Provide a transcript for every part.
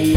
That's a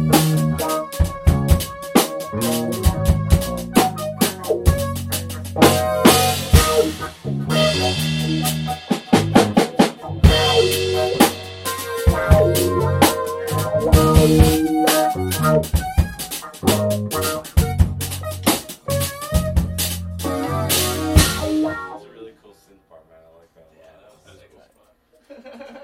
really cool synth part, man. I like that. Yeah, that was cool.